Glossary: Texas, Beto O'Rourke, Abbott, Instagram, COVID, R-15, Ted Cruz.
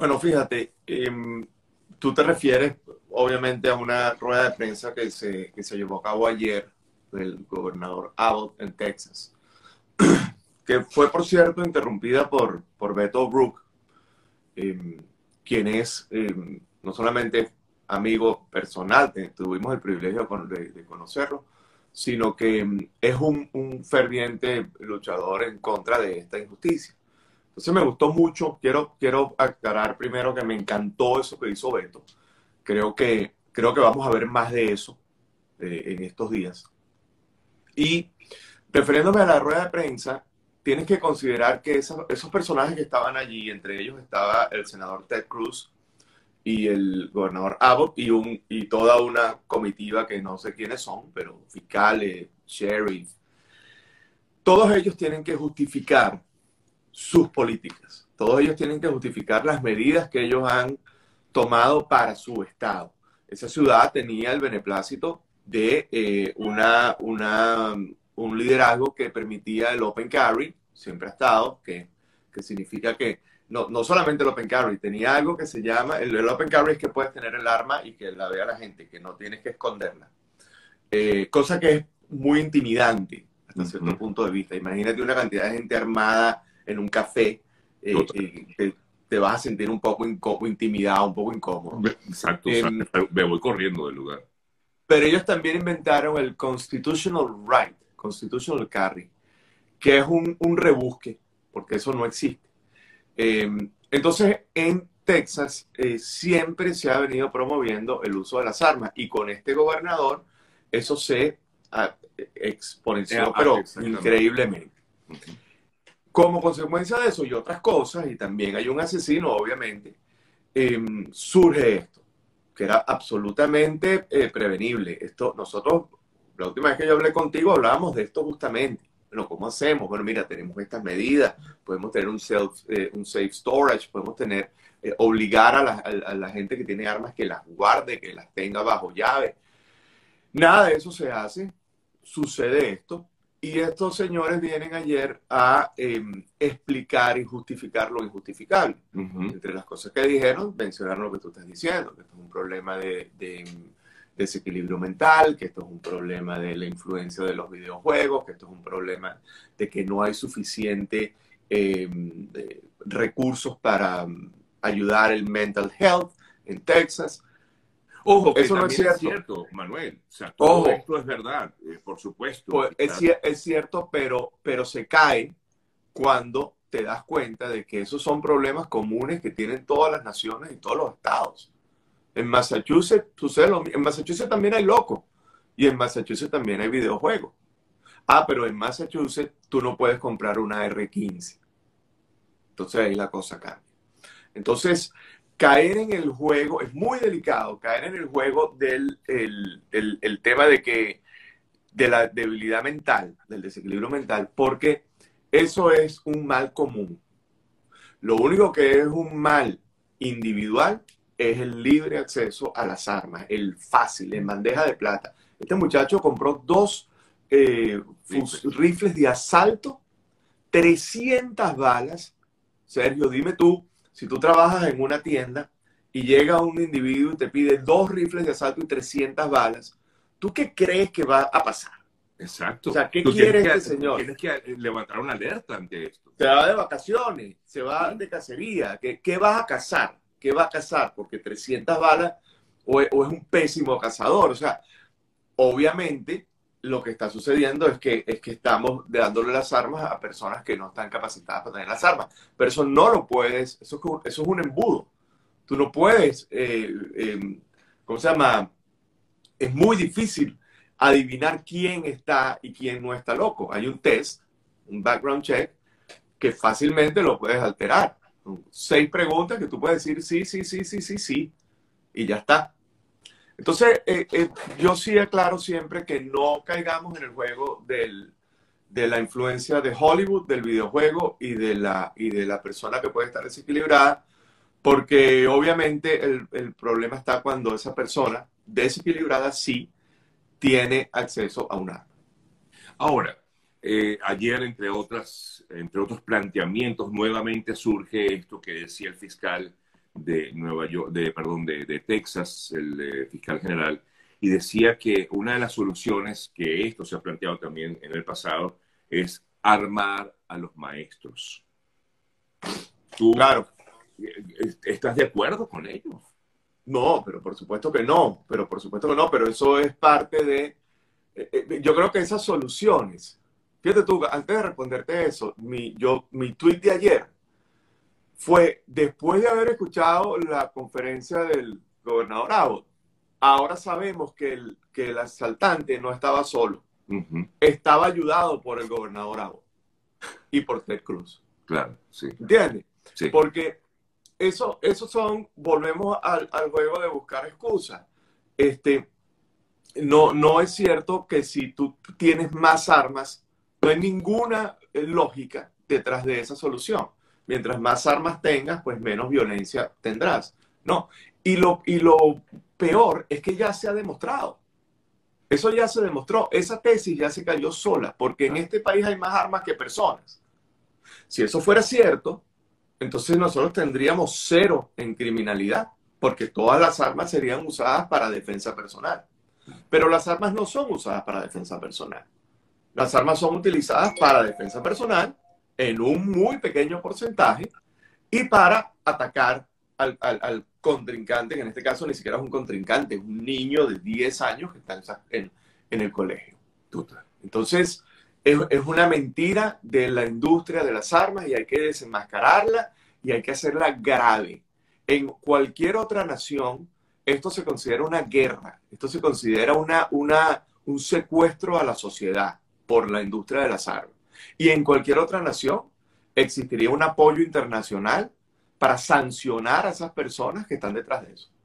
Bueno, fíjate, tú te refieres obviamente a una rueda de prensa que se llevó a cabo ayer del gobernador Abbott en Texas, que fue, por cierto, interrumpida por Beto O'Rourke, quien es no solamente amigo personal, tuvimos el privilegio de conocerlo, sino que es un ferviente luchador en contra de esta injusticia. Entonces me gustó mucho, quiero aclarar primero que me encantó eso que hizo Beto. Creo que vamos a ver más de eso en estos días. Y refiriéndome a la rueda de prensa, tienes que considerar que esos personajes que estaban allí, entre ellos estaba el senador Ted Cruz y el gobernador Abbott y toda una comitiva que no sé quiénes son, pero fiscales, sheriff, todos ellos tienen que justificar sus políticas. Todos ellos tienen que justificar las medidas que ellos han tomado para su estado. Esa ciudad tenía el beneplácito de un liderazgo que permitía el open carry, siempre ha estado, que significa que no solamente el open carry, tenía algo que se llama, el open carry es que puedes tener el arma y que la vea la gente, que no tienes que esconderla. Cosa que es muy intimidante hasta cierto punto de vista. Imagínate una cantidad de gente armada en un café, te vas a sentir un poco intimidado, un poco incómodo. Exacto, me voy corriendo del lugar. Pero ellos también inventaron el Constitutional Carry, que es un rebusque, porque eso no existe. Entonces, en Texas siempre se ha venido promoviendo el uso de las armas, y con este gobernador eso se exponenció, pero increíblemente. Okay. Como consecuencia de eso y otras cosas, y también hay un asesino, obviamente, surge esto, que era absolutamente prevenible. Nosotros, la última vez que yo hablé contigo, hablábamos de esto justamente. Bueno, ¿cómo hacemos? Bueno, mira, tenemos estas medidas, podemos tener un safe storage, podemos tener obligar a la gente que tiene armas que las guarde, que las tenga bajo llave. Nada de eso se hace, sucede esto. Y estos señores vienen ayer a explicar y justificar lo injustificable. Entre las cosas que dijeron, mencionaron lo que tú estás diciendo, que esto es un problema de desequilibrio mental, que esto es un problema de la influencia de los videojuegos, que esto es un problema de que no hay suficiente recursos para ayudar el mental health en Texas. Ojo, que eso no es cierto, Manuel. O sea, todo esto es verdad, por supuesto. Pues es cierto, pero se cae cuando te das cuenta de que esos son problemas comunes que tienen todas las naciones y todos los estados. En Massachusetts sucede lo mismo. En Massachusetts también hay locos. Y en Massachusetts también hay videojuegos. Ah, pero en Massachusetts tú no puedes comprar una R-15. Entonces ahí la cosa cambia. Entonces, caer en el juego, es muy delicado, caer en el juego del tema de la debilidad mental, del desequilibrio mental, porque eso es un mal común. Lo único que es un mal individual es el libre acceso a las armas, el fácil, en bandeja de plata. Este muchacho compró 2 rifles de asalto, 300 balas. Sergio, dime tú, si tú trabajas en una tienda y llega un individuo y te pide 2 rifles de asalto y 300 balas, ¿tú qué crees que va a pasar? Exacto. O sea, ¿qué quiere este señor? Tienes que levantar una alerta ante esto. Se va de vacaciones, se va de cacería. ¿Qué vas a cazar? ¿Qué va a cazar? Porque 300 balas o es un pésimo cazador. O sea, obviamente lo que está sucediendo es que estamos dándole las armas a personas que no están capacitadas para tener las armas. Pero eso no lo puedes, eso es un embudo. Tú no puedes, ¿cómo se llama? Es muy difícil adivinar quién está y quién no está loco. Hay un test, un background check, que fácilmente lo puedes alterar. Son 6 preguntas que tú puedes decir sí, y ya está. Entonces, yo sí aclaro siempre que no caigamos en el juego de la influencia de Hollywood, del videojuego y de la persona que puede estar desequilibrada, porque obviamente el problema está cuando esa persona desequilibrada sí tiene acceso a un arma. Ahora, ayer, entre otros planteamientos, nuevamente surge esto que decía el fiscal de Nueva York, de Texas, el fiscal general, y decía que una de las soluciones que esto se ha planteado también en el pasado es armar a los maestros. ¿Tú estás de acuerdo con ello? No, pero por supuesto que no, pero por supuesto que no, pero eso es parte de... yo creo que esas soluciones... Fíjate tú, antes de responderte eso, mi tweet de ayer fue, después de haber escuchado la conferencia del gobernador Abbott, ahora sabemos que el asaltante no estaba solo. Uh-huh. Estaba ayudado por el gobernador Abbott y por Ted Cruz. Claro, sí. ¿Entiendes? Sí. Porque eso son, volvemos al juego de buscar excusas. No es cierto que si tú tienes más armas, no hay ninguna lógica detrás de esa solución. Mientras más armas tengas, pues menos violencia tendrás. No. Y lo peor es que ya se ha demostrado. Eso ya se demostró. Esa tesis ya se cayó sola, porque en este país hay más armas que personas. Si eso fuera cierto, entonces nosotros tendríamos 0 en criminalidad, porque todas las armas serían usadas para defensa personal. Pero las armas no son usadas para defensa personal. Las armas son utilizadas para defensa personal en un muy pequeño porcentaje y para atacar al contrincante, que en este caso ni siquiera es un contrincante, es un niño de 10 años que está en el colegio. Entonces, es una mentira de la industria de las armas y hay que desenmascararla y hay que hacerla grave. En cualquier otra nación, esto se considera una guerra, esto se considera un secuestro a la sociedad por la industria de las armas. Y en cualquier otra nación existiría un apoyo internacional para sancionar a esas personas que están detrás de eso.